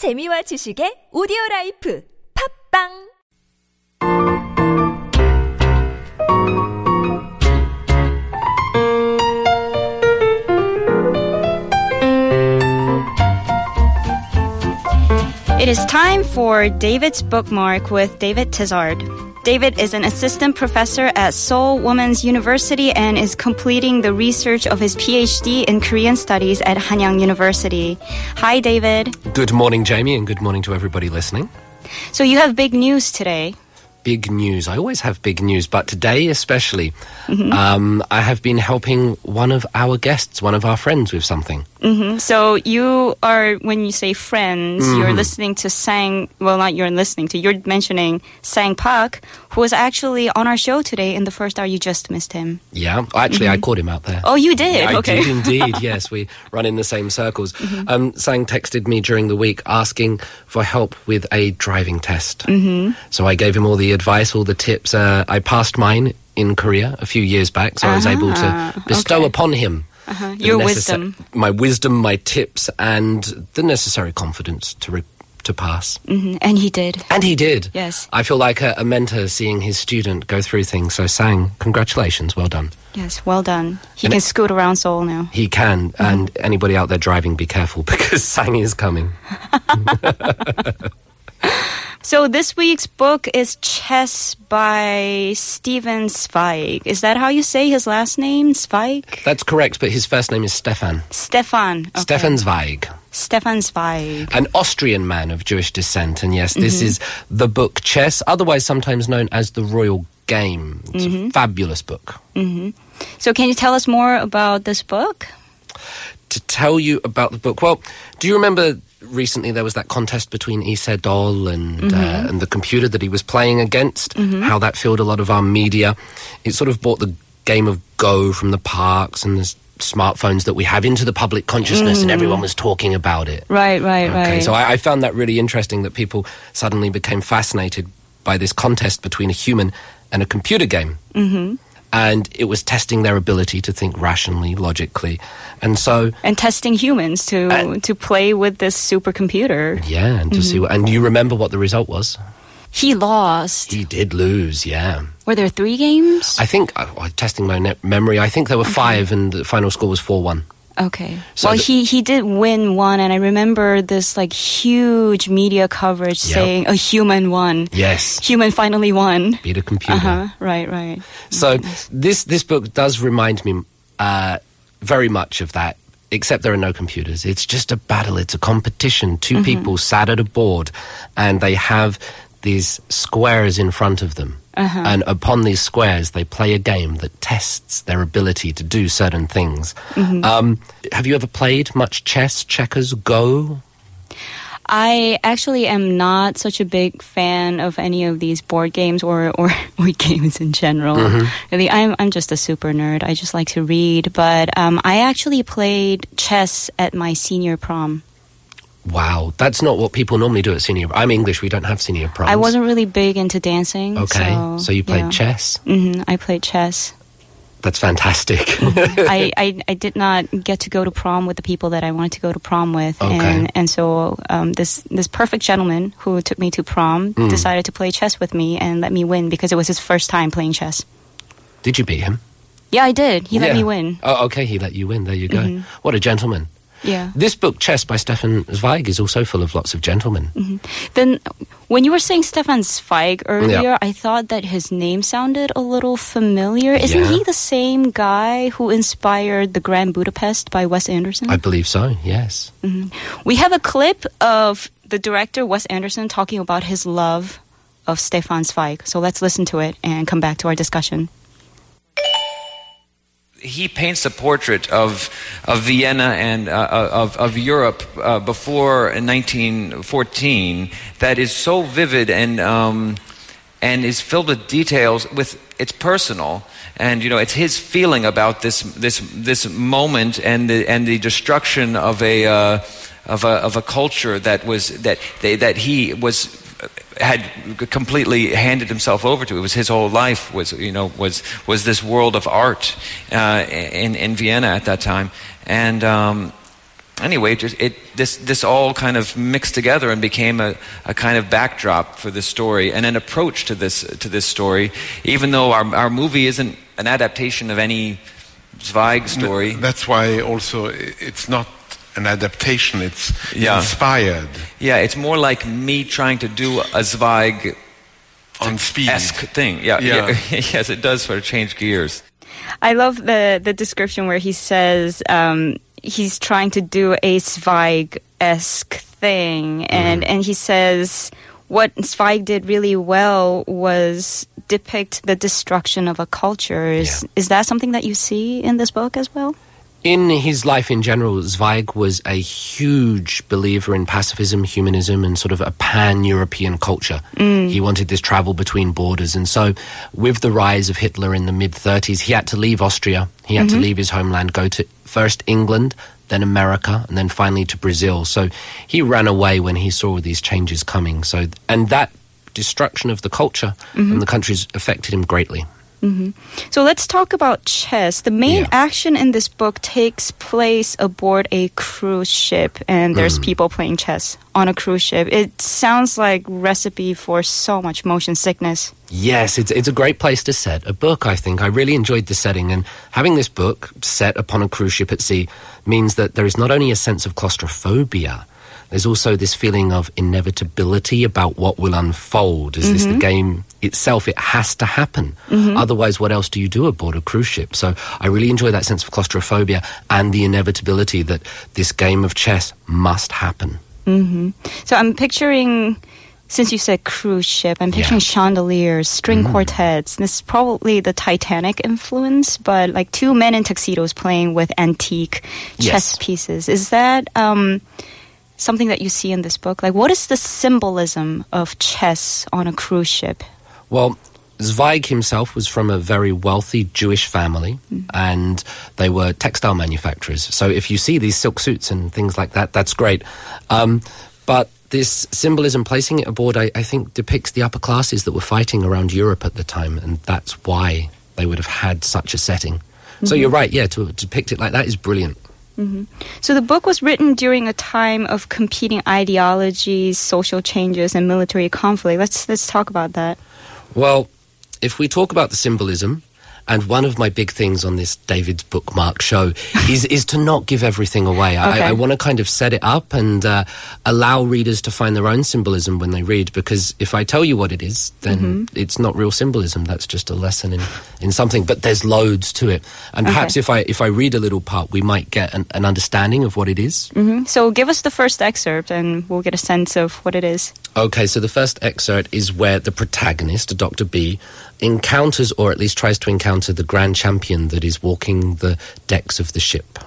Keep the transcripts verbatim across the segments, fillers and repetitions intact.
재미와 지식의 오디오 라이프 팝빵! It is time for David's Bookmark with David Tizzard. David is an assistant professor at Seoul Women's University and is completing the research of his PhD in Korean Studies at Hanyang University. Hi, David. Good morning, Jamie, and good morning to everybody listening. So you have big news today. Big news. I always have big news, but today especially, mm-hmm. um, I have been helping one of our guests, one of our friends with something. Mm-hmm. So you are, when you say friends, mm-hmm. you're listening to Sang, well, not you're listening to, you're mentioning Sang Park, who was actually on our show today in the first hour. You just missed him. Yeah, actually, mm-hmm. I caught him out there. Oh, you did? Yeah, okay. I did indeed, yes. We run in the same circles. Mm-hmm. Um, Sang texted me during the week asking for help with a driving test. Mm-hmm. So I gave him all the advice, all the tips. Uh, I passed mine in Korea a few years back, so ah, I was able to bestow okay. upon him uh-huh. your necessi- wisdom, my wisdom, my tips, and the necessary confidence to re- to pass. Mm-hmm. And he did. And he did. Yes, I feel like a, a mentor seeing his student go through things. So Sang, congratulations, well done. Yes, well done. He and can it, scoot around Seoul now. He can, mm-hmm. and anybody out there driving, be careful because Sang is coming. So this week's book is Chess by Stefan Zweig. Is that how you say his last name, Zweig? That's correct, but his first name is Stefan. Stefan. Okay. Stefan Zweig. Stefan Zweig. An Austrian man of Jewish descent. And yes, this mm-hmm. is the book Chess, otherwise sometimes known as The Royal Game. It's mm-hmm. a fabulous book. Mm-hmm. So can you tell us more about this book? To tell you about the book, well, do you remember... Recently, there was that contest between Lee Sedol and mm-hmm. uh, and the computer that he was playing against, mm-hmm. how that filled a lot of our media. It sort of brought the game of Go from the parks and the smartphones that we have into the public consciousness, mm. and everyone was talking about it. Right, right, okay, right. So I, I found that really interesting that people suddenly became fascinated by this contest between a human and a computer game. Mm-hmm. And it was testing their ability to think rationally, logically. And so... And testing humans to and, to play with this supercomputer. Yeah, and to mm-hmm. see... What, and you remember what the result was? He lost. He did lose, yeah. Were there three games? I think... Uh, testing my ne- memory, I think there were okay. five, and the final score was four one. Okay. So well, th- he, he did win one, and I remember this, like, huge media coverage yep. saying, a human won. Yes. Human finally won. Beat a computer. Uh-huh. Right, right. So nice. this, this book does remind me uh, very much of that, except there are no computers. It's just a battle. It's a competition. Two mm-hmm. people sat at a board, and they have these squares in front of them. Uh-huh. And upon these squares, they play a game that tests their ability to do certain things. Mm-hmm. Um, have you ever played much chess, checkers, Go? I actually am not such a big fan of any of these board games or, or, or games in general. Mm-hmm. Really, I'm, I'm just a super nerd. I just like to read. But um, I actually played chess at my senior prom. Wow, that's not what people normally do at senior... I'm English, we don't have senior proms. I wasn't really big into dancing. Okay, so, so you played yeah. chess? Mm-hmm, I played chess. That's fantastic. mm-hmm. I, I, I did not get to go to prom with the people that I wanted to go to prom with. Okay. And, and so um, this, this perfect gentleman who took me to prom mm. decided to play chess with me and let me win because it was his first time playing chess. Did you beat him? Yeah, I did. He yeah. let me win. Oh, okay, he let you win. There you go. Mm-hmm. What a gentleman. Yeah. This book, Chess by Stefan Zweig, is also full of lots of gentlemen. Mm-hmm. Then, when you were saying Stefan Zweig earlier, yeah. I thought that his name sounded a little familiar. Isn't yeah. he the same guy who inspired The Grand Budapest by Wes Anderson? I believe so, yes. Mm-hmm. We have a clip of the director, Wes Anderson, talking about his love of Stefan Zweig. So let's listen to it and come back to our discussion. He paints a portrait of of Vienna and uh, of of Europe uh, before nineteen fourteen that is so vivid and um, and is filled with details. With it's personal, and you know it's his feeling about this this this moment and the and the destruction of a uh, of a of a culture that was that they, that he was. Had completely handed himself over to. It was his whole life was, you know, was was this world of art uh, in in Vienna at that time, and um, anyway, just it this this all kind of mixed together and became a, a kind of backdrop for this story and an approach to this to this story. Even though our our movie isn't an adaptation of any Zweig story, that's why also it's not an adaptation. It's yeah. inspired. Yeah, it's more like me trying to do a Zweig on speed-esque thing. Yeah, yeah. yeah. Yes, it does sort of change gears. I love the the description where he says. Um, He's trying to do a Zweig-esque thing, and, mm. and he says what Zweig did really well was depict the destruction of a culture. Is, yeah. is that something that you see in this book as well? In his life in general, Zweig was a huge believer in pacifism, humanism, and sort of a pan-European culture. Mm. He wanted this travel between borders. And so with the rise of Hitler in the mid-thirties, he had to leave Austria. He had mm-hmm. to leave his homeland, go to first England, then America, and then finally to Brazil. So he ran away when he saw these changes coming. So, and that destruction of the culture mm-hmm. and the countries affected him greatly. Mm-hmm. So let's talk about chess. The main yeah. action in this book takes place aboard a cruise ship, and there's mm. people playing chess on a cruise ship. It sounds like recipe for so much motion sickness. Yes, it's it's a great place to set a book, I think. I really enjoyed the setting, and having this book set upon a cruise ship at sea means that there is not only a sense of claustrophobia, there's also this feeling of inevitability about what will unfold. Is mm-hmm. this the game itself? It has to happen. Mm-hmm. Otherwise, what else do you do aboard a cruise ship? So I really enjoy that sense of claustrophobia and the inevitability that this game of chess must happen. Mm-hmm. So I'm picturing, since you said cruise ship, I'm picturing yeah. chandeliers, string mm. quartets. This is probably the Titanic influence, but like two men in tuxedos playing with antique chess yes. pieces. Is that... Um, something that you see in this book? Like, what is the symbolism of chess on a cruise ship? Well, Zweig himself was from a very wealthy Jewish family, mm. and they were textile manufacturers. So if you see these silk suits and things like that, that's great. Um, but this symbolism, placing it aboard, I, I think depicts the upper classes that were fighting around Europe at the time, and that's why they would have had such a setting. Mm-hmm. So you're right, yeah, to, to depict it like that is brilliant. Mm-hmm. So the book was written during a time of competing ideologies, social changes, and military conflict. Let's let's talk about that. Well, if we talk about the symbolism, and one of my big things on this David's Bookmark show is is to not give everything away. I, okay. I, I want to kind of set it up and uh, allow readers to find their own symbolism when they read, because if I tell you what it is, then mm-hmm. it's not real symbolism. That's just a lesson in, in something. But there's loads to it. And okay. perhaps if I if I read a little part, we might get an, an understanding of what it is. Mm-hmm. So give us the first excerpt and we'll get a sense of what it is. Okay, so the first excerpt is where the protagonist, Doctor B, encounters, or at least tries to encounter, the grand champion that is walking the decks of the ship.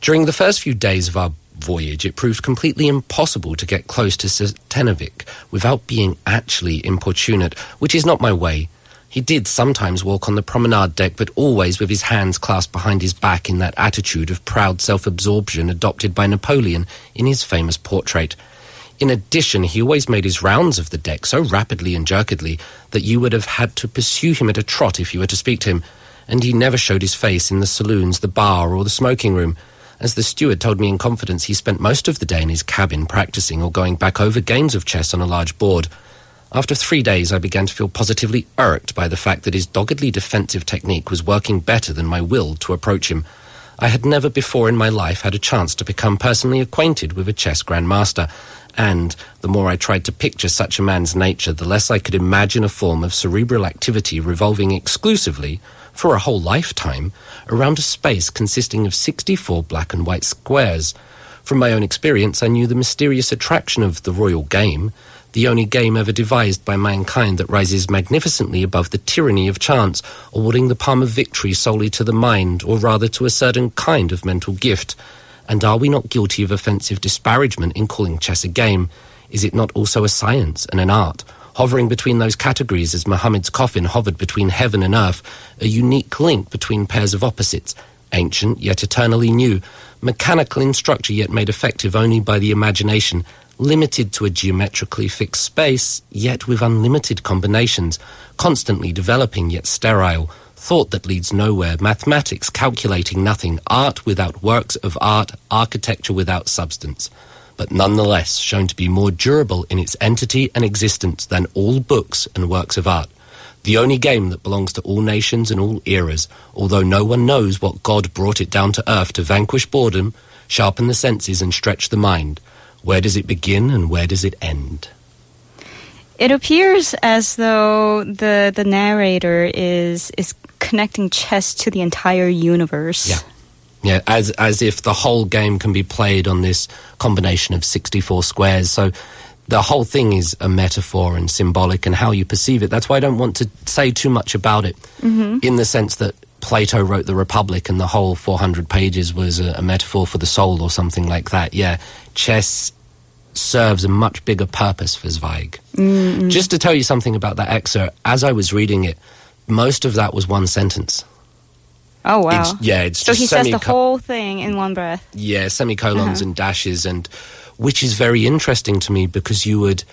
During the first few days of our voyage, it proved completely impossible to get close to Czentovic without being actually importunate, which is not my way. He did sometimes walk on the promenade deck, but always with his hands clasped behind his back in that attitude of proud self-absorption adopted by Napoleon in his famous portrait. In addition, he always made his rounds of the deck so rapidly and jerkedly that you would have had to pursue him at a trot if you were to speak to him, and he never showed his face in the saloons, the bar, or the smoking room. As the steward told me in confidence, he spent most of the day in his cabin practicing or going back over games of chess on a large board. After three days, I began to feel positively irked by the fact that his doggedly defensive technique was working better than my will to approach him. I had never before in my life had a chance to become personally acquainted with a chess grandmaster, and the more I tried to picture such a man's nature, the less I could imagine a form of cerebral activity revolving exclusively, for a whole lifetime, around a space consisting of sixty-four black and white squares. From my own experience, I knew the mysterious attraction of the royal game, the only game ever devised by mankind that rises magnificently above the tyranny of chance, awarding the palm of victory solely to the mind, or rather to a certain kind of mental gift. And are we not guilty of offensive disparagement in calling chess a game? Is it not also a science and an art, hovering between those categories as Muhammad's coffin hovered between heaven and earth, a unique link between pairs of opposites, ancient yet eternally new, mechanical in structure yet made effective only by the imagination, limited to a geometrically fixed space, yet with unlimited combinations, constantly developing yet sterile, thought that leads nowhere, mathematics calculating nothing, art without works of art, architecture without substance, but nonetheless shown to be more durable in its entity and existence than all books and works of art. The only game that belongs to all nations and all eras, although no one knows what God brought it down to earth to vanquish boredom, sharpen the senses and stretch the mind. Where does it begin and where does it end? It appears as though the, the narrator is is connecting chess to the entire universe. Yeah, yeah, as, as if the whole game can be played on this combination of sixty-four squares. So the whole thing is a metaphor and symbolic and how you perceive it. That's why I don't want to say too much about it, mm-hmm. in the sense that Plato wrote The Republic and the whole four hundred pages was a, a metaphor for the soul or something like that. Yeah, chess serves a much bigger purpose for Zweig. Mm-hmm. Just to tell you something about that excerpt, as I was reading it, most of that was one sentence. Oh, wow. It's, yeah, it's so just he says semico- the whole thing in one breath. Yeah, semicolons uh-huh. and dashes, and which is very interesting to me because you would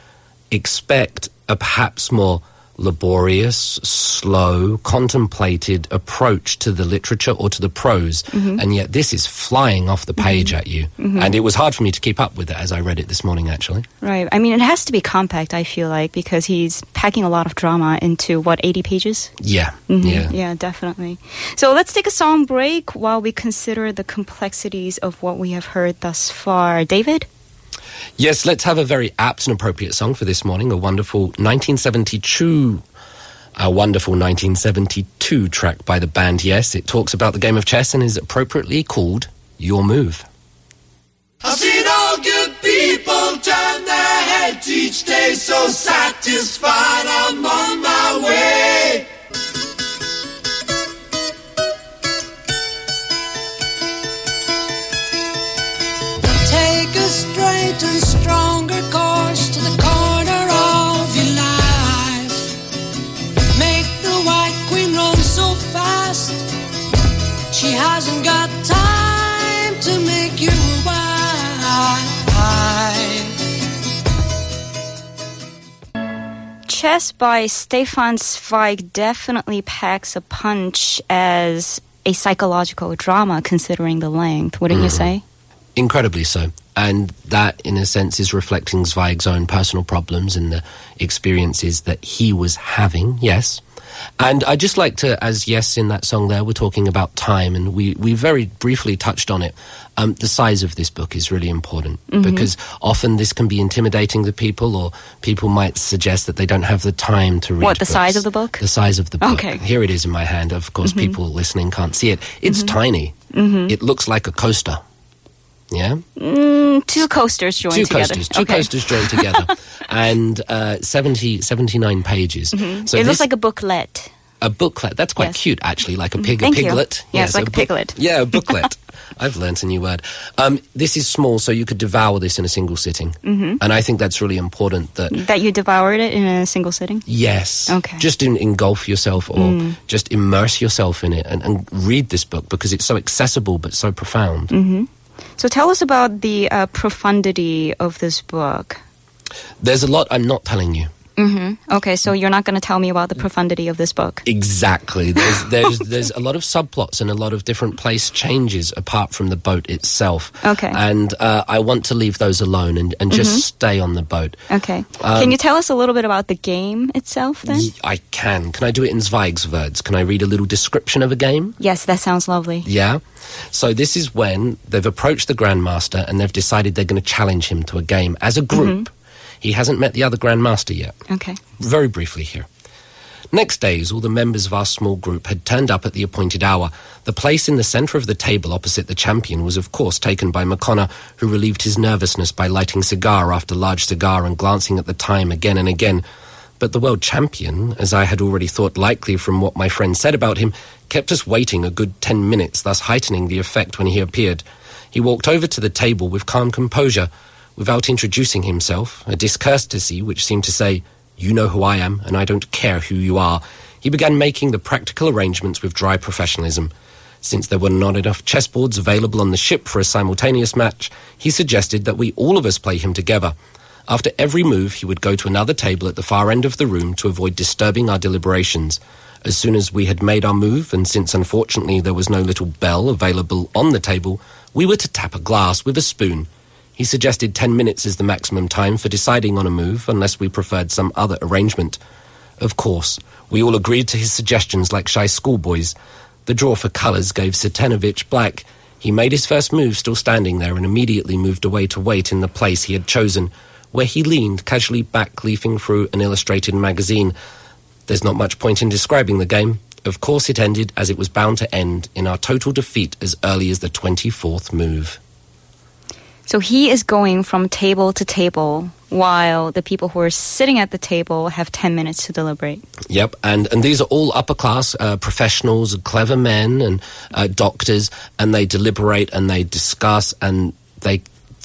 expect a perhaps more laborious, slow, contemplated approach to the literature or to the prose, mm-hmm. and yet this is flying off the page mm-hmm. at you, mm-hmm. and it was hard for me to keep up with it as I read it this morning, actually. Right. I mean, it has to be compact, I feel like, because he's packing a lot of drama into, what, eighty pages? Yeah. Mm-hmm. Yeah. Yeah, definitely. So let's take a song break while we consider the complexities of what we have heard thus far. David? Yes, let's have a very apt and appropriate song for this morning, a wonderful nineteen seventy-two a wonderful nineteen seventy-two track by the band Yes. It talks about the game of chess and is appropriately called Your Move. I've seen all good people turn their heads each day, so satisfied I'm on my way. Take a straight and stronger course to the corner of your life. Make the White Queen run so fast, she hasn't got time to make you wife. Chess by Stefan Zweig definitely packs a punch as a psychological drama considering the length, wouldn't mm. you say? Incredibly so. And that, in a sense, is reflecting Zweig's own personal problems and the experiences that he was having, yes. And I just like to, as Yes in that song there, we're talking about time, and we, we very briefly touched on it. Um, the size of this book is really important, mm-hmm. because often this can be intimidating to people, or people might suggest that they don't have the time to read What, the books. Size of the book? The size of the book. Okay. Here it is in my hand. Of course, mm-hmm. people listening can't see it. It's mm-hmm. tiny. Mm-hmm. It looks like a coaster. Yeah? Mm, two coasters joined two together. Coasters, two okay. coasters joined together. And uh, seventy, seventy-nine pages. Mm-hmm. So it this, looks like a booklet. A booklet. That's quite yes. cute, actually, like a, pig, a piglet. You. Yeah, yes, it's like a, a piglet. Bu- yeah, a booklet. I've learnt a new word. Um, this is small, so you could devour this in a single sitting. Mm-hmm. And I think that's really important. That that you devoured it in a single sitting? Yes. Okay. Just in, engulf yourself or mm. just immerse yourself in it and, and read this book because it's so accessible but so profound. Mm-hmm. So tell us about the uh, profundity of this book. There's a lot I'm not telling you. Mm-hmm. Okay, so you're not going to tell me about the profundity of this book. Exactly. There's there's okay. there's a lot of subplots and a lot of different place changes apart from the boat itself. Okay. And uh, I want to leave those alone and, and just mm-hmm. stay on the boat. Okay. Um, can you tell us a little bit about the game itself then? Y- I can. Can I do it in Zweig's words? Can I read a little description of a game? Yes, that sounds lovely. Yeah. So this is when they've approached the Grandmaster and they've decided they're going to challenge him to a game as a group. Mm-hmm. He hasn't met the other Grand Master yet. Okay. Very briefly here. Next days, all the members of our small group had turned up at the appointed hour. The place in the centre of the table opposite the champion was, of course, taken by Makona, who relieved his nervousness by lighting cigar after large cigar and glancing at the time again and again. But the world champion, as I had already thought likely from what my friend said about him, kept us waiting a good ten minutes, thus heightening the effect when he appeared. He walked over to the table with calm composure, without introducing himself, a discourtesy which seemed to say, "You know who I am, and I don't care who you are." He began making the practical arrangements with dry professionalism. Since there were not enough chessboards available on the ship for a simultaneous match, he suggested that we all of us play him together. After every move, he would go to another table at the far end of the room to avoid disturbing our deliberations. As soon as we had made our move, and since unfortunately there was no little bell available on the table, we were to tap a glass with a spoon. He suggested ten minutes as the maximum time for deciding on a move, unless we preferred some other arrangement. Of course, we all agreed to his suggestions like shy schoolboys. The draw for colours gave Czentovic black. He made his first move still standing there and immediately moved away to wait in the place he had chosen, where he leaned casually back, leafing through an illustrated magazine. There's not much point in describing the game. Of course it ended as it was bound to end, in our total defeat as early as the twenty-fourth move. So he is going from table to table, while the people who are sitting at the table have ten minutes to deliberate. Yep, and, and these are all upper-class uh, professionals, clever men and uh, doctors, and they deliberate and they discuss, and they...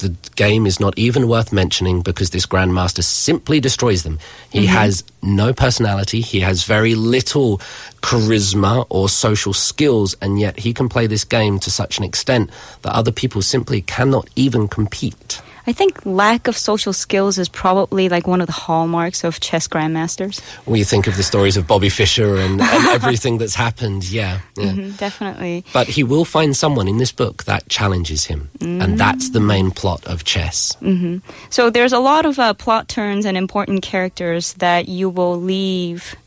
the game is not even worth mentioning because this grandmaster simply destroys them. He mm-hmm. has no personality, he has very little charisma or social skills, and yet he can play this game to such an extent that other people simply cannot even compete. I think lack of social skills is probably like one of the hallmarks of chess grandmasters. Well, you think of the stories of Bobby Fischer and, and everything that's happened, yeah. yeah. Mm-hmm, definitely. But he will find someone in this book that challenges him, mm. and that's the main plot of chess. Mm-hmm. So there's a lot of uh, plot turns and important characters that you will leave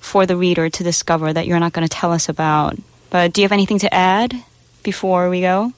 for the reader to discover that you're not going to tell us about. But do you have anything to add before we go?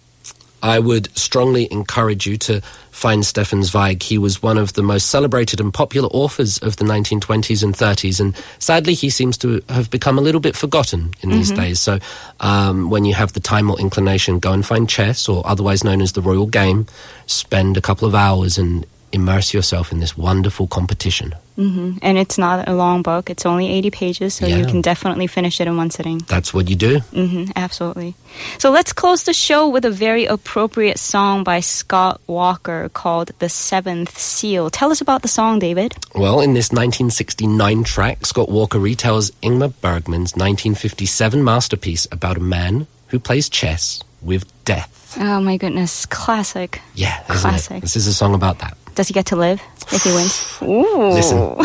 I would strongly encourage you to find Stefan Zweig. He was one of the most celebrated and popular authors of the nineteen twenties and thirties, and sadly he seems to have become a little bit forgotten in mm-hmm. these days. So um, when you have the time or inclination, go and find chess, or otherwise known as the Royal Game. Spend a couple of hours and immerse yourself in this wonderful competition. Mm-hmm. And it's not a long book. It's only eighty pages, so yeah. you can definitely finish it in one sitting. That's what you do. Mm-hmm, absolutely. So let's close the show with a very appropriate song by Scott Walker called The Seventh Seal. Tell us about the song, David. Well, in this nineteen sixty-nine track, Scott Walker retells Ingmar Bergman's nineteen fifty-seven masterpiece about a man who plays chess with death. Oh, my goodness. Classic. Yeah, isn't Classic. It? This is a song about that. Does he get to live if he wins? Ooh. Listen.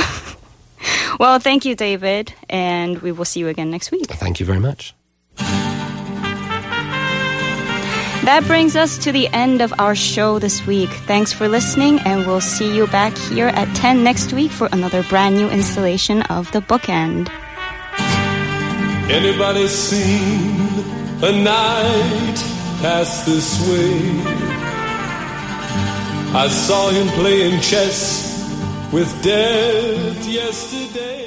Well, thank you, David, and we will see you again next week. Thank you very much. That brings us to the end of our show this week. Thanks for listening, and we'll see you back here at ten next week for another brand new installation of The Bookend. Anybody seen a night pass this way? I saw him playing chess with death yesterday.